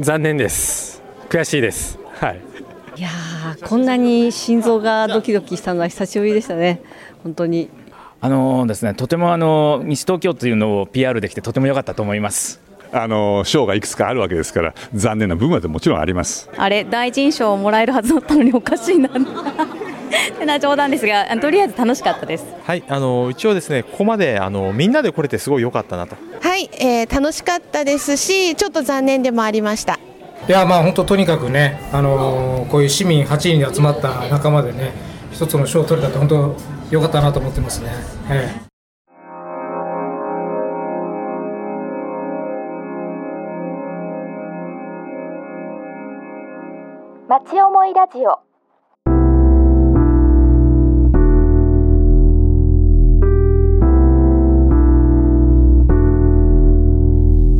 残念です。悔しいです、はい、いやこんなに心臓がドキドキしたのは久しぶりでしたね。本当にですね、とても西東京というのを PR できてとても良かったと思います。賞がいくつかあるわけですから、残念な部分はもちろんあります。あれ、大臣賞をもらえるはずだったのにおかしいな冗談ですが、とりあえず楽しかったです。はい、一応ですね、ここまでみんなで来れてすごい良かったなと。はい、楽しかったですし、ちょっと残念でもありました。いや、まあ本当とにかくね、こういう市民8人で集まった仲間でね、一つの賞を取れたって本当良かったなと思ってますね、はい。町思いラジオ。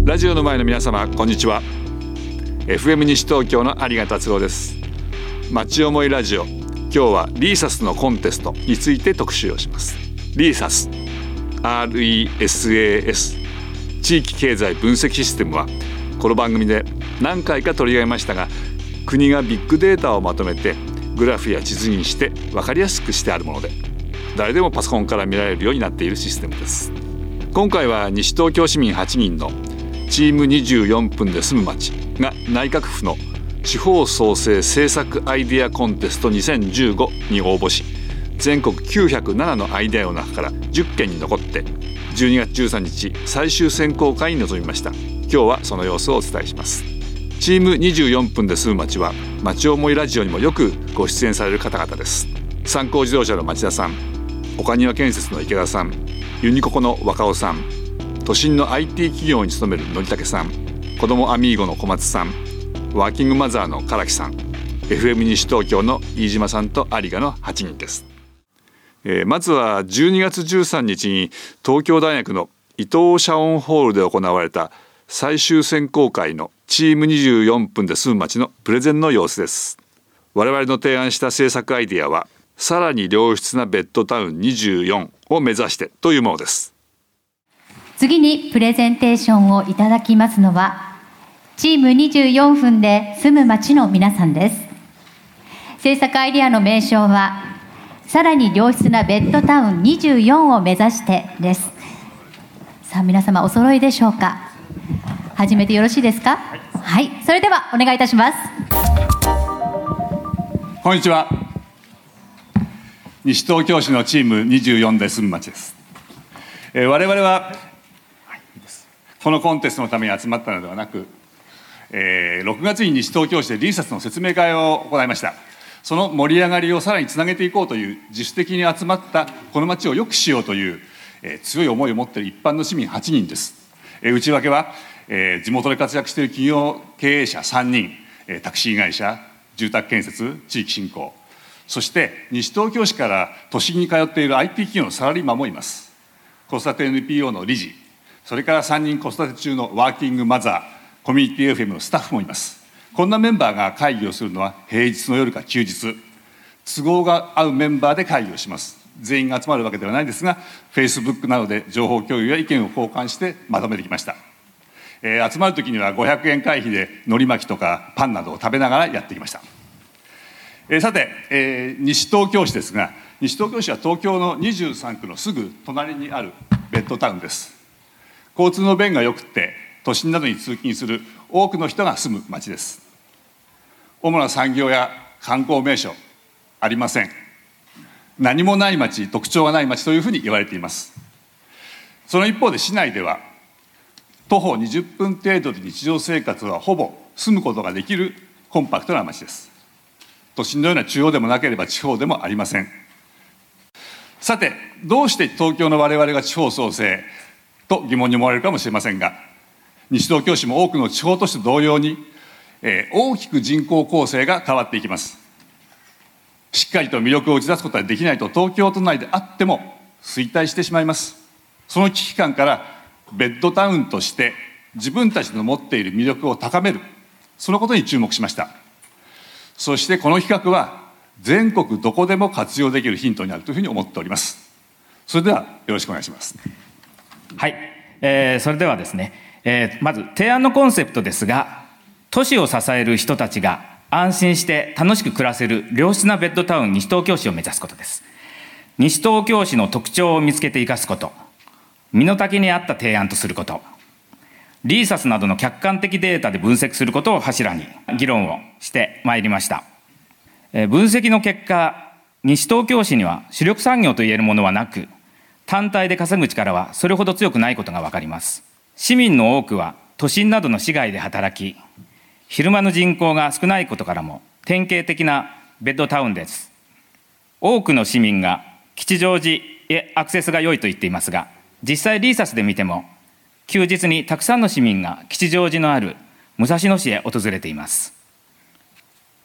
ラジオの前の皆様、こんにちは。 FM 西東京の有賀達郎です。町思いラジオ、今日はRESASのコンテストについて特集をします。RESAS、 RESAS 地域経済分析システムは、この番組で何回か取り上げましたが、国がビッグデータをまとめてグラフや地図にして分かりやすくしてあるもので、誰でもパソコンから見られるようになっているシステムです。今回は西東京市民8人のチーム24分で住む町が内閣府の地方創生政策アイデアコンテスト2015に応募し、全国907のアイデアの中から10件に残って12月13日最終選考会に臨みました。今日はその様子をお伝えします。チーム24分で住む町は、町思いラジオにもよくご出演される方々です。三幸自動車の町田さん、岡庭建設の池田さん、ユニココの若尾さん、都心の IT 企業に勤めるのりたけさん、子どもアミーゴの小松さん、ワーキングマザーの唐木さん、 FM 西東京の飯島さんと有賀の8人です。まずは12月13日に東京大学の伊藤社音ホールで行われた最終選考会のチーム24分で住む町のプレゼンの様子です。我々の提案した政策アイデアは、さらに良質なベッドタウン24を目指してというものです。次にプレゼンテーションをいただきますのは、チーム24分で住む町の皆さんです。政策アイデアの名称は、さらに良質なベッドタウン24を目指してです。さあ皆様、お揃いでしょうか。始めてよろしいですか。はい、それではお願いいたします。こんにちは。西東京市のチーム24で住む町です。我々はこのコンテストのために集まったのではなく、6月に西東京市でRESASの説明会を行いました。その盛り上がりをさらにつなげていこうという、自主的に集まったこの町を良くしようという、強い思いを持っている一般の市民8人です。内訳は、地元で活躍している企業経営者3人、タクシー会社、住宅建設、地域振興、そして西東京市から都心に通っている IT 企業のサラリーマンもいます。子育て NPO の理事、それから3人子育て中のワーキングマザー、コミュニティ FM のスタッフもいます。こんなメンバーが会議をするのは平日の夜か休日、都合が合うメンバーで会議をします。全員が集まるわけではないですが、 Facebook などで情報共有や意見を交換してまとめてきました。集まるときには500円会費で海苔巻きとかパンなどを食べながらやってきました。さて、西東京市ですが、西東京市は東京の23区のすぐ隣にあるベッドタウンです。交通の便がよくて、都心などに通勤する多くの人が住む町です。主な産業や観光名所ありません。何もない町、特徴がない町というふうに言われています。その一方で、市内では徒歩20分程度で日常生活はほぼ住むことができるコンパクトな町です。都心のような中央でもなければ地方でもありません。さて、どうして東京の我々が地方創生と疑問に思われるかもしれませんが、西東京市も多くの地方都市と同様に、大きく人口構成が変わっていきます。しっかりと魅力を打ち出すことができないと、東京都内であっても衰退してしまいます。その危機感から、ベッドタウンとして自分たちの持っている魅力を高める、そのことに注目しました。そしてこの企画は全国どこでも活用できるヒントになるというふうに思っております。それではよろしくお願いします。はい、それではですね、まず提案のコンセプトですが、都市を支える人たちが安心して楽しく暮らせる良質なベッドタウン西東京市を目指すことです。西東京市の特徴を見つけて生かすこと、身の丈に合った提案とすること、RESASなどの客観的データで分析することを柱に議論をしてまいりました。分析の結果、西東京市には主力産業といえるものはなく、単体で稼ぐ力はそれほど強くないことが分かります。市民の多くは都心などの市街で働き、昼間の人口が少ないことからも典型的なベッドタウンです。多くの市民が吉祥寺へアクセスが良いと言っていますが、実際RESASで見ても、休日にたくさんの市民が吉祥寺のある武蔵野市へ訪れています。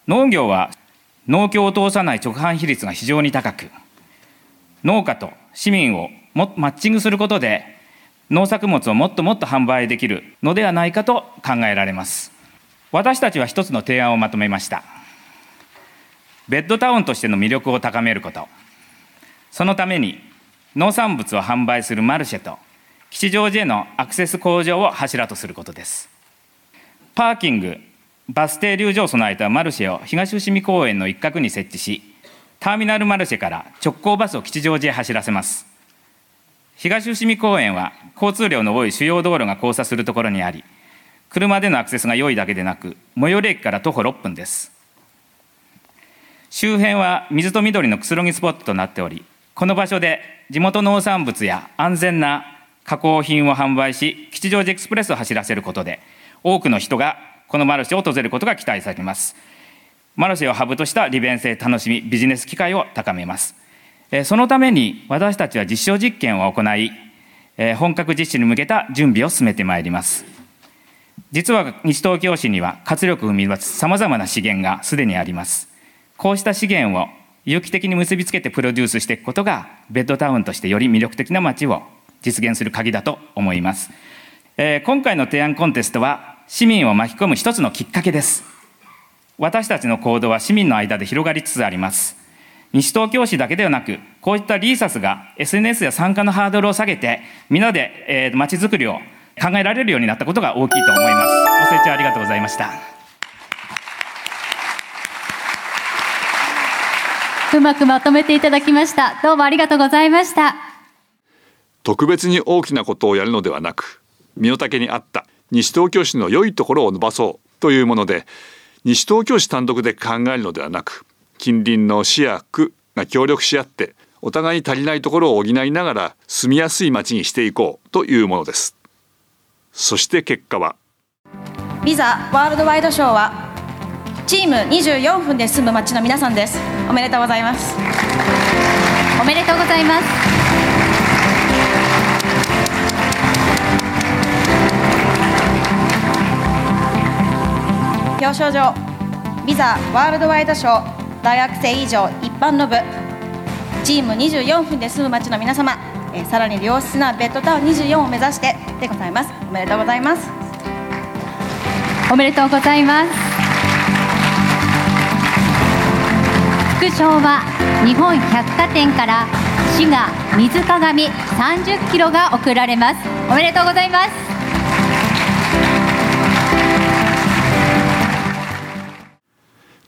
農業は農協を通さない直販比率が非常に高く、農家と市民をマッチングすることで、農作物をもっともっと販売できるのではないかと考えられます。私たちは一つの提案をまとめました。ベッドタウンとしての魅力を高めること。そのために農産物を販売するマルシェと吉祥寺へのアクセス向上を柱とすることです。パーキング、バス停留所を備えたマルシェを東伏見公園の一角に設置し、ターミナルマルシェから直行バスを吉祥寺へ走らせます。東伏見公園は交通量の多い主要道路が交差するところにあり、車でのアクセスが良いだけでなく、最寄り駅から徒歩6分です。周辺は水と緑のくつろぎスポットとなっており、この場所で地元農産物や安全な加工品を販売し、吉祥寺エクスプレスを走らせることで、多くの人がこのマルシェを訪れることが期待されます。マルシェをハブとした利便性、楽しみ、ビジネス機会を高めます。そのために私たちは実証実験を行い、本格実施に向けた準備を進めてまいります。実は西東京市には活力を生み出すさまざまな資源がすでにあります。こうした資源を有機的に結びつけてプロデュースしていくことが、ベッドタウンとしてより魅力的な街を実現する鍵だと思います。今回の提案コンテストは、市民を巻き込む一つのきっかけです。私たちの行動は市民の間で広がりつつあります。西東京市だけではなく、こういったRESASが SNS や参加のハードルを下げて、みんなで、街づくりを考えられるようになったことが大きいと思います。ご清聴ありがとうございました。うまくまとめていただきました。どうもありがとうございました。特別に大きなことをやるのではなく、身の丈に合った西東京市の良いところを伸ばそうというもので、西東京市単独で考えるのではなく、近隣の市や区が協力し合って、お互いに足りないところを補いながら住みやすい街にしていこうというものです。そして結果はRESASワールドワイドショーはチーム24分で住む街の皆さんです。おめでとうございます。おめでとうございます。表彰状RESASワールドワイドショー大学生以上一般の部チーム24分で住む街の皆様、さらに良質なベッドタウン24を目指してでございます。おめでとうございます。おめでとうございます。副賞は日本百貨店から滋賀水鏡30キロが贈られます。おめでとうございます。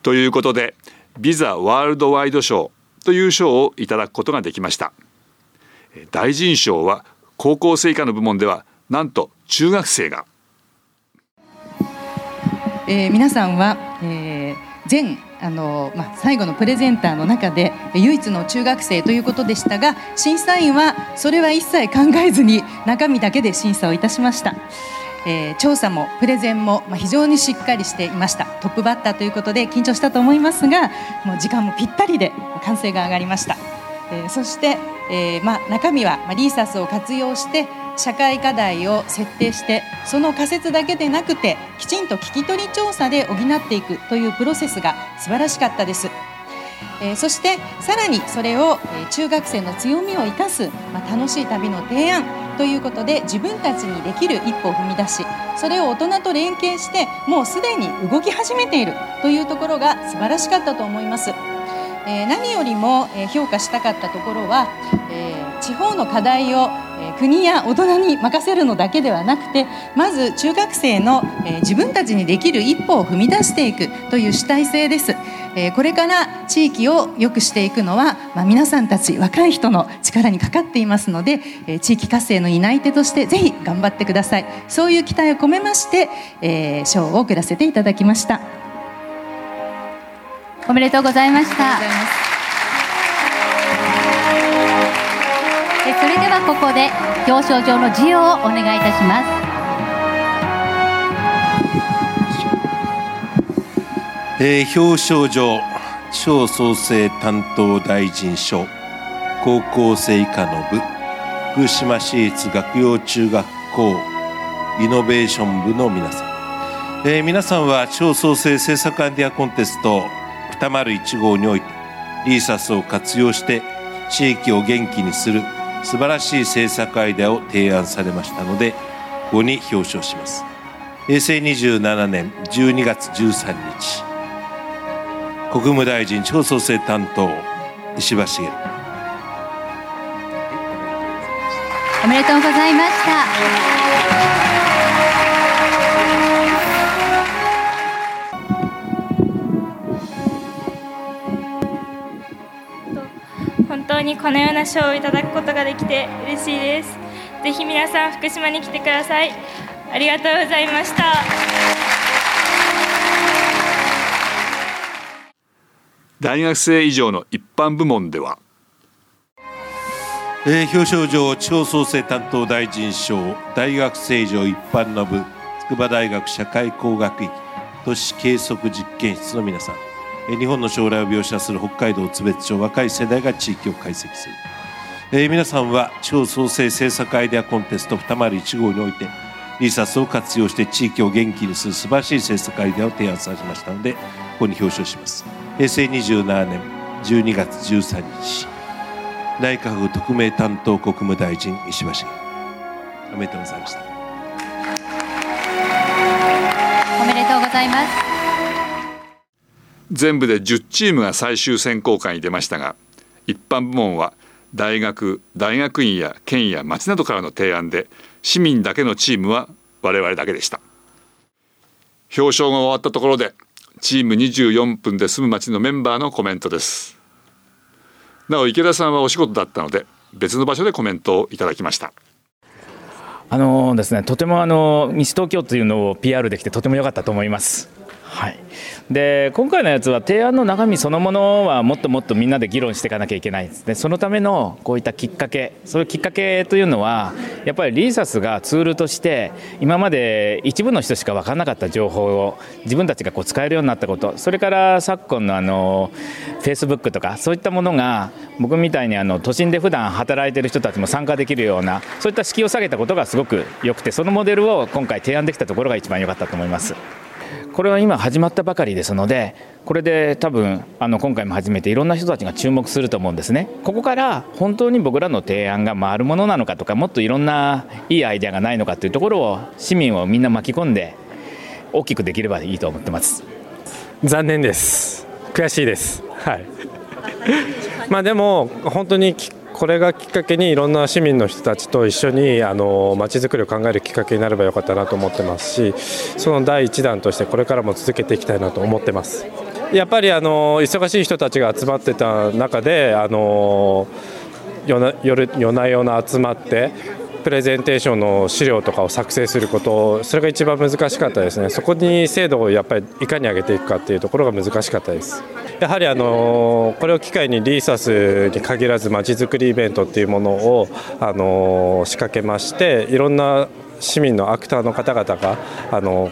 ということでRESASワールドワイド賞という賞をいただくことができました。大臣賞は高校生以下の部門ではなんと中学生が、皆さんは、最後のプレゼンターの中で唯一の中学生ということでしたが、審査員はそれは一切考えずに中身だけで審査をいたしました。調査もプレゼンも非常にしっかりしていました。トップバッターということで緊張したと思いますが、もう時間もぴったりで歓声が上がりました。そして中身はRESASを活用して社会課題を設定して、その仮説だけでなくてきちんと聞き取り調査で補っていくというプロセスが素晴らしかったです。そしてさらにそれを中学生の強みを生かす、楽しい旅の提案ということで自分たちにできる一歩を踏み出し、それを大人と連携してもうすでに動き始めているというところが素晴らしかったと思います。何よりも評価したかったところは、地方の課題を国や大人に任せるのだけではなくて、まず中学生の自分たちにできる一歩を踏み出していくという主体性です。これから地域を良くしていくのは、皆さんたち若い人の力にかかっていますので、地域活性の担い手としてぜひ頑張ってください。そういう期待を込めまして、賞を贈らせていただきました。おめでとうございました。それではここで表彰状の授与をお願いいたします。表彰状、賞創生担当大臣賞、高校生以下の部、福島市立学陽中学校イノベーション部の皆さん、皆さんは賞創生政策アイデアコンテスト201号においてRESASを活用して地域を元気にする素晴らしい政策アイデアを提案されましたので、ここに表彰します。平成27年12月13日、国務大臣地方創生担当石破茂。おめでとうございました。本当にこのような賞をいただくことができて嬉しいです。ぜひ皆さん福島に来てください。ありがとうございました。大学生以上の一般部門では、表彰状地方創生担当大臣賞、大学生以上一般の部、筑波大学社会工学域都市計測実験室の皆さん、日本の将来を描写する北海道津別町、若い世代が地域を解析する、皆さんは地方創生政策アイデアコンテスト201号においてRESASを活用して地域を元気にする素晴らしい政策アイデアを提案されましたので、ここに表彰します。平成27年12月13日、内閣府特命担当国務大臣石破茂。おめでとうございました。おめでとうございます。全部で10チームが最終選考会に出ましたが、一般部門は大学、大学院や県や町などからの提案で、市民だけのチームは我々だけでした。表彰が終わったところで、チーム24分で住む町のメンバーのコメントです。なお池田さんはお仕事だったので別の場所でコメントをいただきました。とても西東京というのを PR できてとても良かったと思います。はい、で今回のやつは提案の中身そのものはもっともっとみんなで議論していかなきゃいけないですね。そのためのこういったきっかけ、そういうきっかけというのはやっぱりRESASがツールとして今まで一部の人しか分からなかった情報を自分たちがこう使えるようになったこと、それから昨今のFacebook とかそういったものが僕みたいに都心で普段働いている人たちも参加できるような、そういった敷居を下げたことがすごく良くて、そのモデルを今回提案できたところが一番良かったと思います。これは今始まったばかりですので、これで多分今回も初めていろんな人たちが注目すると思うんですね。ここから本当に僕らの提案が回るものなのかとか、もっといろんないいアイデアがないのかというところを、市民をみんな巻き込んで大きくできればいいと思ってます。残念です。悔しいです。はいでも本当にこれがきっかけにいろんな市民の人たちと一緒に街づくりを考えるきっかけになればよかったなと思ってますし、その第一弾としてこれからも続けていきたいなと思ってます。やっぱり忙しい人たちが集まってた中で夜な夜な集まってプレゼンテーションの資料とかを作成すること、それが一番難しかったですね。そこに精度をやっぱりいかに上げていくかっていうところが難しかったです。やはりこれを機会にRESASに限らず街づくりイベントっていうものを仕掛けまして、いろんな市民のアクターの方々が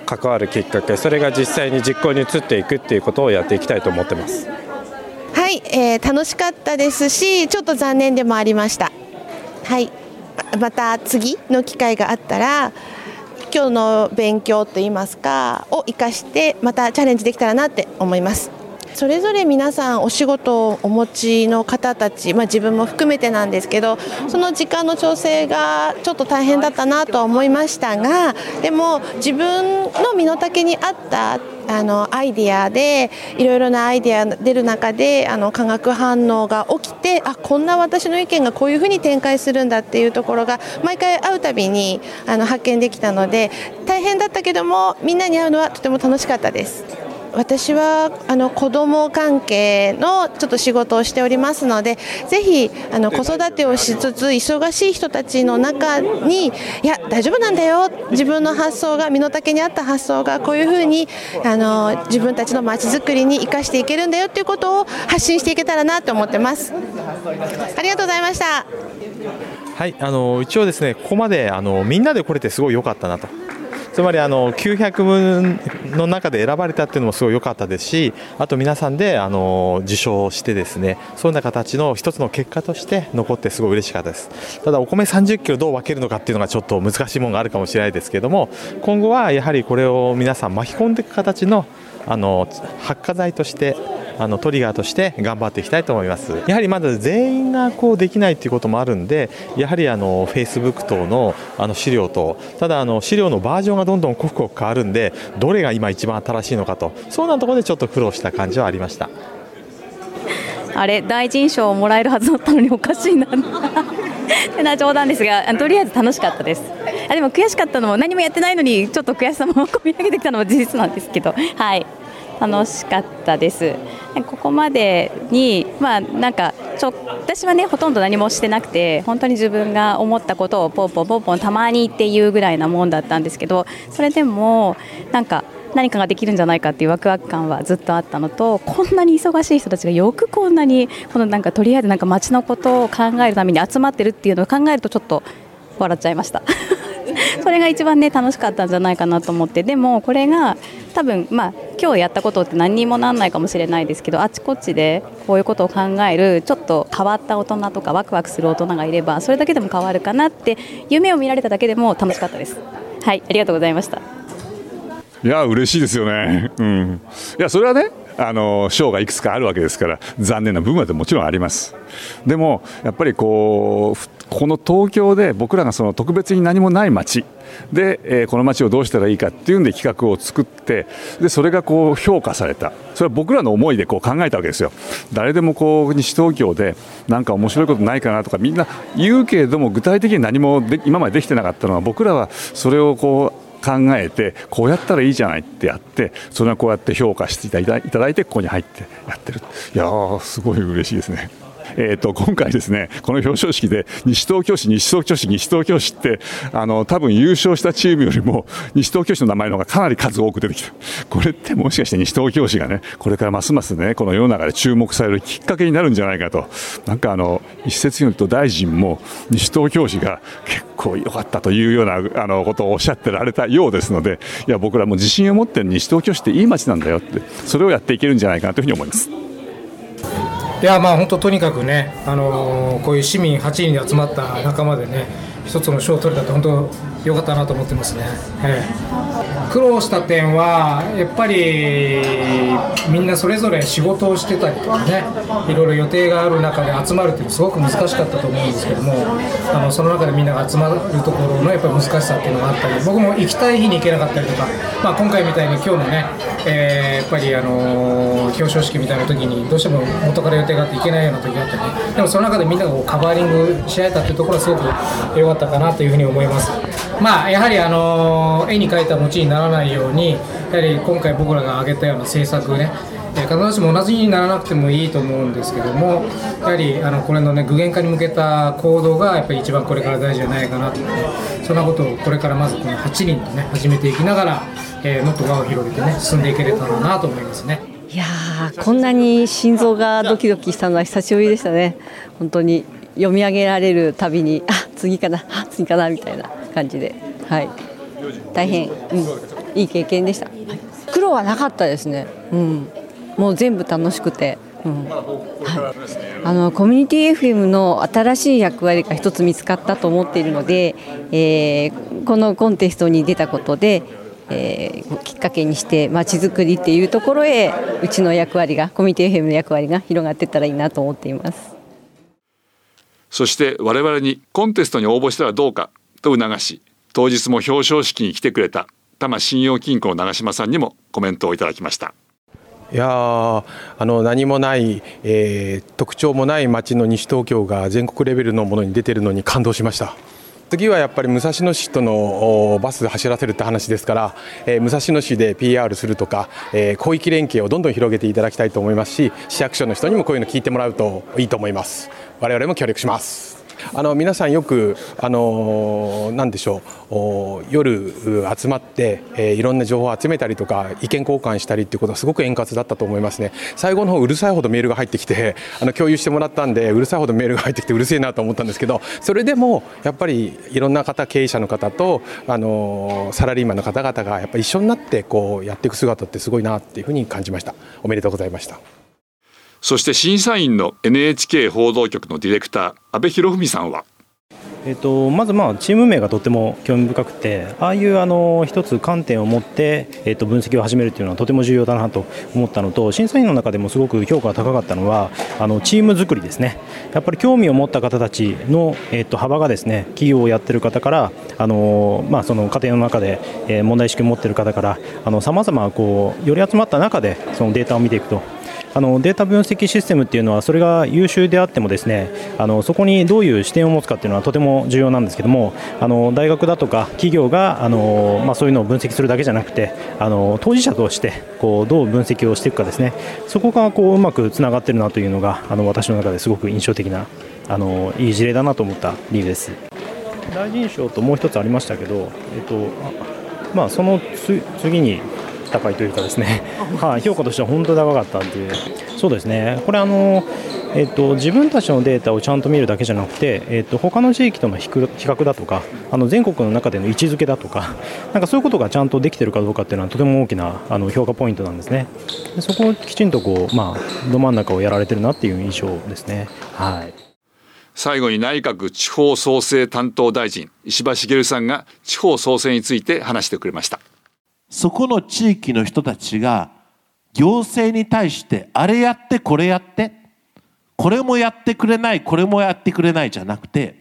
関わるきっかけ、それが実際に実行に移っていくっていうことをやっていきたいと思ってます。はい、楽しかったですし、ちょっと残念でもありました。はい、また次の機会があったら今日の勉強といいますかを生かしてまたチャレンジできたらなって思います。それぞれ皆さんお仕事をお持ちの方たち、自分も含めてなんですけど、その時間の調整がちょっと大変だったなとは思いましたが、でも自分の身の丈に合ったアイディアでいろいろなアイディアが出る中で化学反応が起きて、あ、こんな私の意見がこういうふうに展開するんだっていうところが毎回会うたびに発見できたので、大変だったけどもみんなに会うのはとても楽しかったです。私は子ども関係のちょっと仕事をしておりますので、ぜひ子育てをしつつ忙しい人たちの中に、いや大丈夫なんだよ、自分の発想が身の丈に合った発想がこういうふうに自分たちのまちづくりに生かしていけるんだよということを発信していけたらなと思ってます。ありがとうございました。はい、一応ですね、ここまでみんなで来れてすごい良かったなと、つまり900分の中で選ばれたっていうのもすごい良かったですし、あと皆さんで受賞してですね、そんな形の一つの結果として残ってすごい嬉しかったです。ただお米30キロどう分けるのかっていうのがちょっと難しいものがあるかもしれないですけども、今後はやはりこれを皆さん巻き込んでいく形の発火剤としてトリガーとして頑張っていきたいと思います。やはりまだ全員がこうできないということもあるんで、やはりFacebook 等の資料と、ただ資料のバージョンがどんどん刻々変わるんで、どれが今一番新しいのかと、そうなところでちょっと苦労した感じはありました。あれ、第一印象をもらえるはずだったのにおかしいなってな冗談ですが、とりあえず楽しかったです。でも悔しかったのも、何もやってないのにちょっと悔しさも込み上げてきたのも事実なんですけど、はい、楽しかったです。ここまでに、なんか私はね、ほとんど何もしてなくて、本当に自分が思ったことをポンポンたまにっていうぐらいなもんだったんですけど、それでもなんか何かができるんじゃないかっていうワクワク感はずっとあったのと、こんなに忙しい人たちがよくこんなになんかとりあえずなんか街のことを考えるために集まってるっていうのを考えると、ちょっと笑っちゃいましたそれが一番ね、楽しかったんじゃないかなと思って。でもこれが多分、今日やったことって何にもなんないかもしれないですけど、あちこちでこういうことを考えるちょっと変わった大人とかワクワクする大人がいれば、それだけでも変わるかなって、夢を見られただけでも楽しかったです。はい、ありがとうございました。いや、嬉しいですよね、いや、それはね、賞がいくつかあるわけですから、残念な部分はもちろんあります。でもやっぱりこの東京で僕らがその特別に何もない街で、この街をどうしたらいいかっていうんで企画を作って、でそれが評価された。それは僕らの思いで考えたわけですよ。誰でも西東京でなんか面白いことないかなとかみんな言うけれども、具体的に何も今までできてなかったのは、僕らはそれを考えて、こうやったらいいじゃないってやって、それはこうやって評価していただいて、ここに入ってやってる。いやー、すごい嬉しいですね。今回ですね、この表彰式で西東京市って多分優勝したチームよりも西東京市の名前の方がかなり数多く出てきた。これってもしかして西東京市がね、これからますますね、この世の中で注目されるきっかけになるんじゃないかと。なんか一説によると、大臣も西東京市が結構良かったというようなことをおっしゃってられたようですので、いや、僕らも自信を持って西東京市っていい街なんだよって、それをやっていけるんじゃないかなというふうに思います。いや、本当とにかくね、こういう市民8人で集まった仲間でね、一つの賞を取れたって本当良かったなと思ってますね、苦労した点はやっぱりみんなそれぞれ仕事をしてたりとかね、いろいろ予定がある中で集まるっていうのはすごく難しかったと思うんですけども、その中でみんなが集まるところのやっぱり難しさっていうのがあったり、僕も行きたい日に行けなかったりとか、今回みたいに今日のね、やっぱり表彰式みたいな時にどうしても元から予定があって行けないような時があってね、でもその中でみんながカバーリングし合えたっていうところはすごく良かったかなというふうに思います。やはり絵に描いた餅にならないように、やはり今回僕らが挙げたような政策ね、必ずしも同じにならなくてもいいと思うんですけども、やはりこれの、具現化に向けた行動がやっぱり一番これから大事じゃないかなと、そんなことをこれからまずこの8人とね、始めていきながら、もっと輪を広げてね、進んでいければなと思いますね。いやー、こんなに心臓がドキドキしたのは久しぶりでしたね。本当に読み上げられるたびに、次かなみたいな感じで、はい、大変、いい経験でした、苦労はなかったですね、もう全部楽しくて、コミュニティ FM の新しい役割が一つ見つかったと思っているので、このコンテストに出たことで、きっかけにしてまちづくりっていうところへ、うちの役割がコミュニティ FM の役割が広がっていったらいいなと思っています。そして我々にコンテストに応募したらどうかと促し、当日も表彰式に来てくれた多摩信用金庫の長島さんにもコメントをいただきました。いやー、何もない、特徴もない町の西東京が全国レベルのものに出てるのに感動しました。次はやっぱり武蔵野市とのバス走らせるって話ですから、武蔵野市で PR するとか、広域連携をどんどん広げていただきたいと思いますし、市役所の人にもこういうの聞いてもらうといいと思います。我々も協力します。皆さんよく何でしょう、夜集まって、いろんな情報を集めたりとか意見交換したりっていうことはすごく円滑だったと思いますね。最後の方うるさいほどメールが入ってきて共有してもらったんでうるさいほどメールが入ってきてうるせえなと思ったんですけど、それでもやっぱりいろんな方、経営者の方とサラリーマンの方々がやっぱり一緒になってこうやっていく姿ってすごいなっていうふうに感じました。おめでとうございました。そして審査員の NHK 報道局のディレクター安倍博文さんは、まずチーム名がとても興味深くて、ああいう一つ観点を持って、分析を始めるというのはとても重要だなと思ったのと、審査員の中でもすごく評価が高かったのはチーム作りですね。やっぱり興味を持った方たちの、幅がですね、企業をやっている方からその家庭の中で、問題意識を持っている方から様々こう寄り集まった中でそのデータを見ていくと、データ分析システムっていうのはそれが優秀であってもですね、そこにどういう視点を持つかっていうのはとても重要なんですけども、大学だとか企業がそういうのを分析するだけじゃなくて当事者としてどう分析をしていくかですね、そこがうまくつながってるなというのが私の中ですごく印象的な、いい事例だなと思った理由です。大臣賞ともう一つありましたけど、その次に高いというかですね、評価としては本当に高かったんで、そうですね、これ自分たちのデータをちゃんと見るだけじゃなくて、他の地域との比較だとか全国の中での位置づけだとか、なんかそういうことがちゃんとできているかどうかっていうのはとても大きな評価ポイントなんですね。でそこをきちんとど真ん中をやられてるなっていう印象ですね。はい。最後に内閣地方創生担当大臣石破茂さんが地方創生について話してくれました。そこの地域の人たちが行政に対してあれやってこれやってこれもやってくれないこれもやってくれないじゃなくて、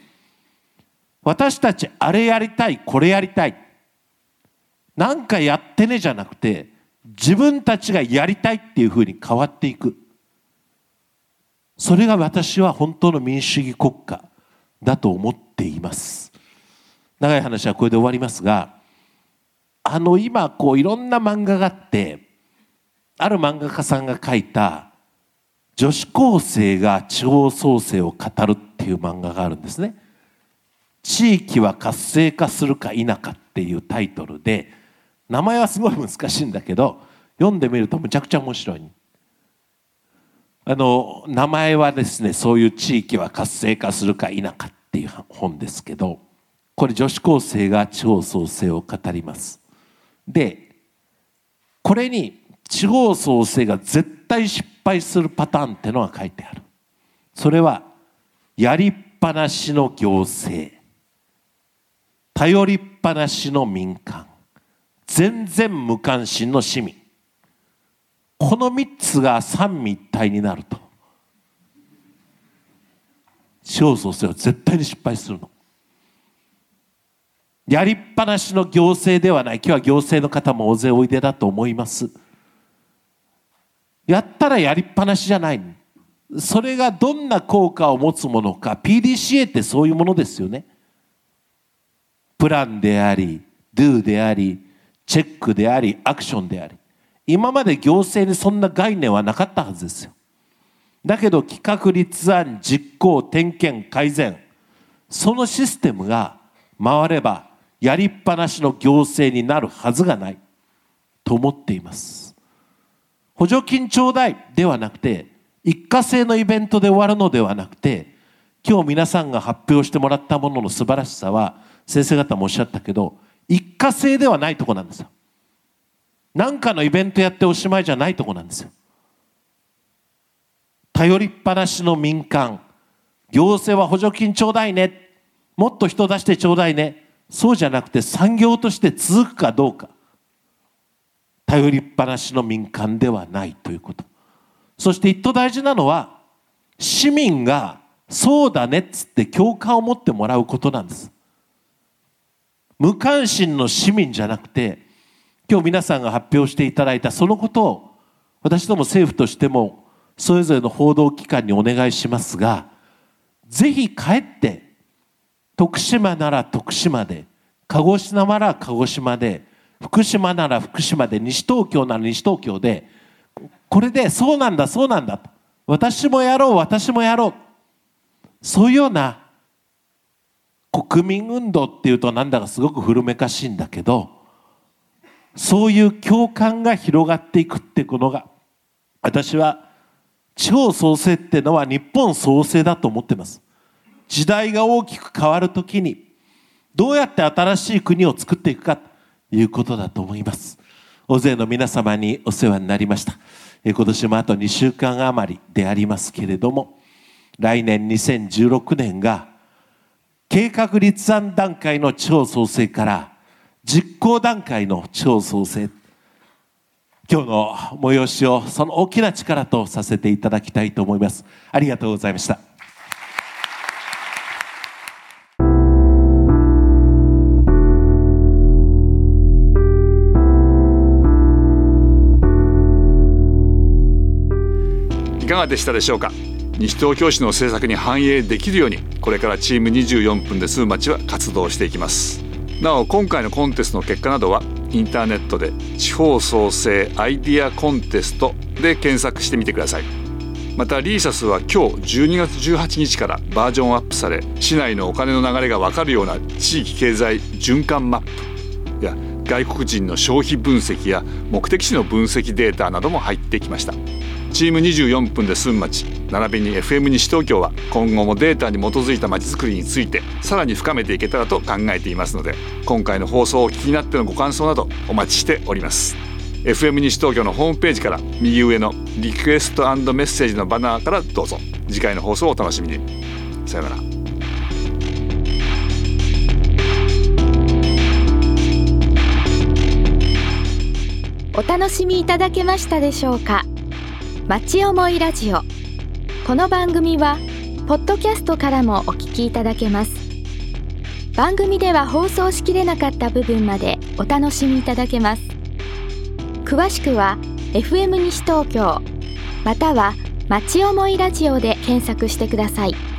私たちあれやりたいこれやりたいなんかやってねじゃなくて、自分たちがやりたいっていうふうに変わっていく、それが私は本当の民主主義国家だと思っています。長い話はこれで終わりますが、今いろんな漫画があって、ある漫画家さんが書いた女子高生が地方創生を語るっていう漫画があるんですね。地域は活性化するか否かっていうタイトルで、名前はすごい難しいんだけど読んでみるとむちゃくちゃ面白い。名前はですね、そういう地域は活性化するか否かっていう本ですけど、これ女子高生が地方創生を語ります。でこれに地方創生が絶対失敗するパターンってのが書いてある。それはやりっぱなしの行政、頼りっぱなしの民間、全然無関心の市民、この3つが三位一体になると地方創生は絶対に失敗するの。やりっぱなしの行政ではない。今日は行政の方も大勢おいでだと思います。やったらやりっぱなしじゃない。それがどんな効果を持つものか、 PDCA ってそういうものですよね。プランであり、Do であり、チェックであり、アクションであり、今まで行政にそんな概念はなかったはずですよ。だけど企画立案、実行、点検、改善、そのシステムが回ればやりっぱなしの行政になるはずがないと思っています。補助金ちょうだいではなくて、一過性のイベントで終わるのではなくて、今日皆さんが発表してもらったものの素晴らしさは、先生方もおっしゃったけど、一過性ではないとこなんですよ。何かのイベントやっておしまいじゃないとこなんですよ。頼りっぱなしの民間、行政は補助金ちょうだいね、もっと人出してちょうだいね、そうじゃなくて産業として続くかどうか、頼りっぱなしの民間ではないということ。そして一等大事なのは、市民がそうだねっつって共感を持ってもらうことなんです。無関心の市民じゃなくて、今日皆さんが発表していただいたそのことを、私ども政府としてもそれぞれの報道機関にお願いしますが、ぜひ帰って徳島なら徳島で、鹿児島なら鹿児島で、福島なら福島で、西東京なら西東京で、これでそうなんだそうなんだと、私もやろう私もやろう、そういうような国民運動っていうとなんだかすごく古めかしいんだけど、そういう共感が広がっていくっていうのが、私は地方創生っていうのは日本創生だと思ってます。時代が大きく変わるときにどうやって新しい国を作っていくかということだと思います。大勢の皆様にお世話になりました。今年もあと2週間余りでありますけれども、来年2016年が計画立案段階の地方創生から実行段階の地方創生、今日の催しをその大きな力とさせていただきたいと思います。ありがとうございました。いかがでしたでしょうか。西東京市の政策に反映できるように、これからチーム24分で住む町は活動していきます。なお、今回のコンテストの結果などはインターネットで地方創生アイディアコンテストで検索してみてください。また、RESASは今日12月18日からバージョンアップされ、市内のお金の流れが分かるような地域経済循環マップや外国人の消費分析や目的地の分析データなども入ってきました。チーム24分で住む町並びに FM 西東京は、今後もデータに基づいた町づくりについてさらに深めていけたらと考えていますので、今回の放送を気になってのご感想などお待ちしております。 FM 西東京のホームページから右上のリクエスト&メッセージのバナーからどうぞ。次回の放送をお楽しみに。さようなら。お楽しみいただけましたでしょうか。まちおもいラジオ、この番組はポッドキャストからもお聞きいただけます。番組では放送しきれなかった部分までお楽しみいただけます。詳しくは FM 西東京またはまちおもいラジオで検索してください。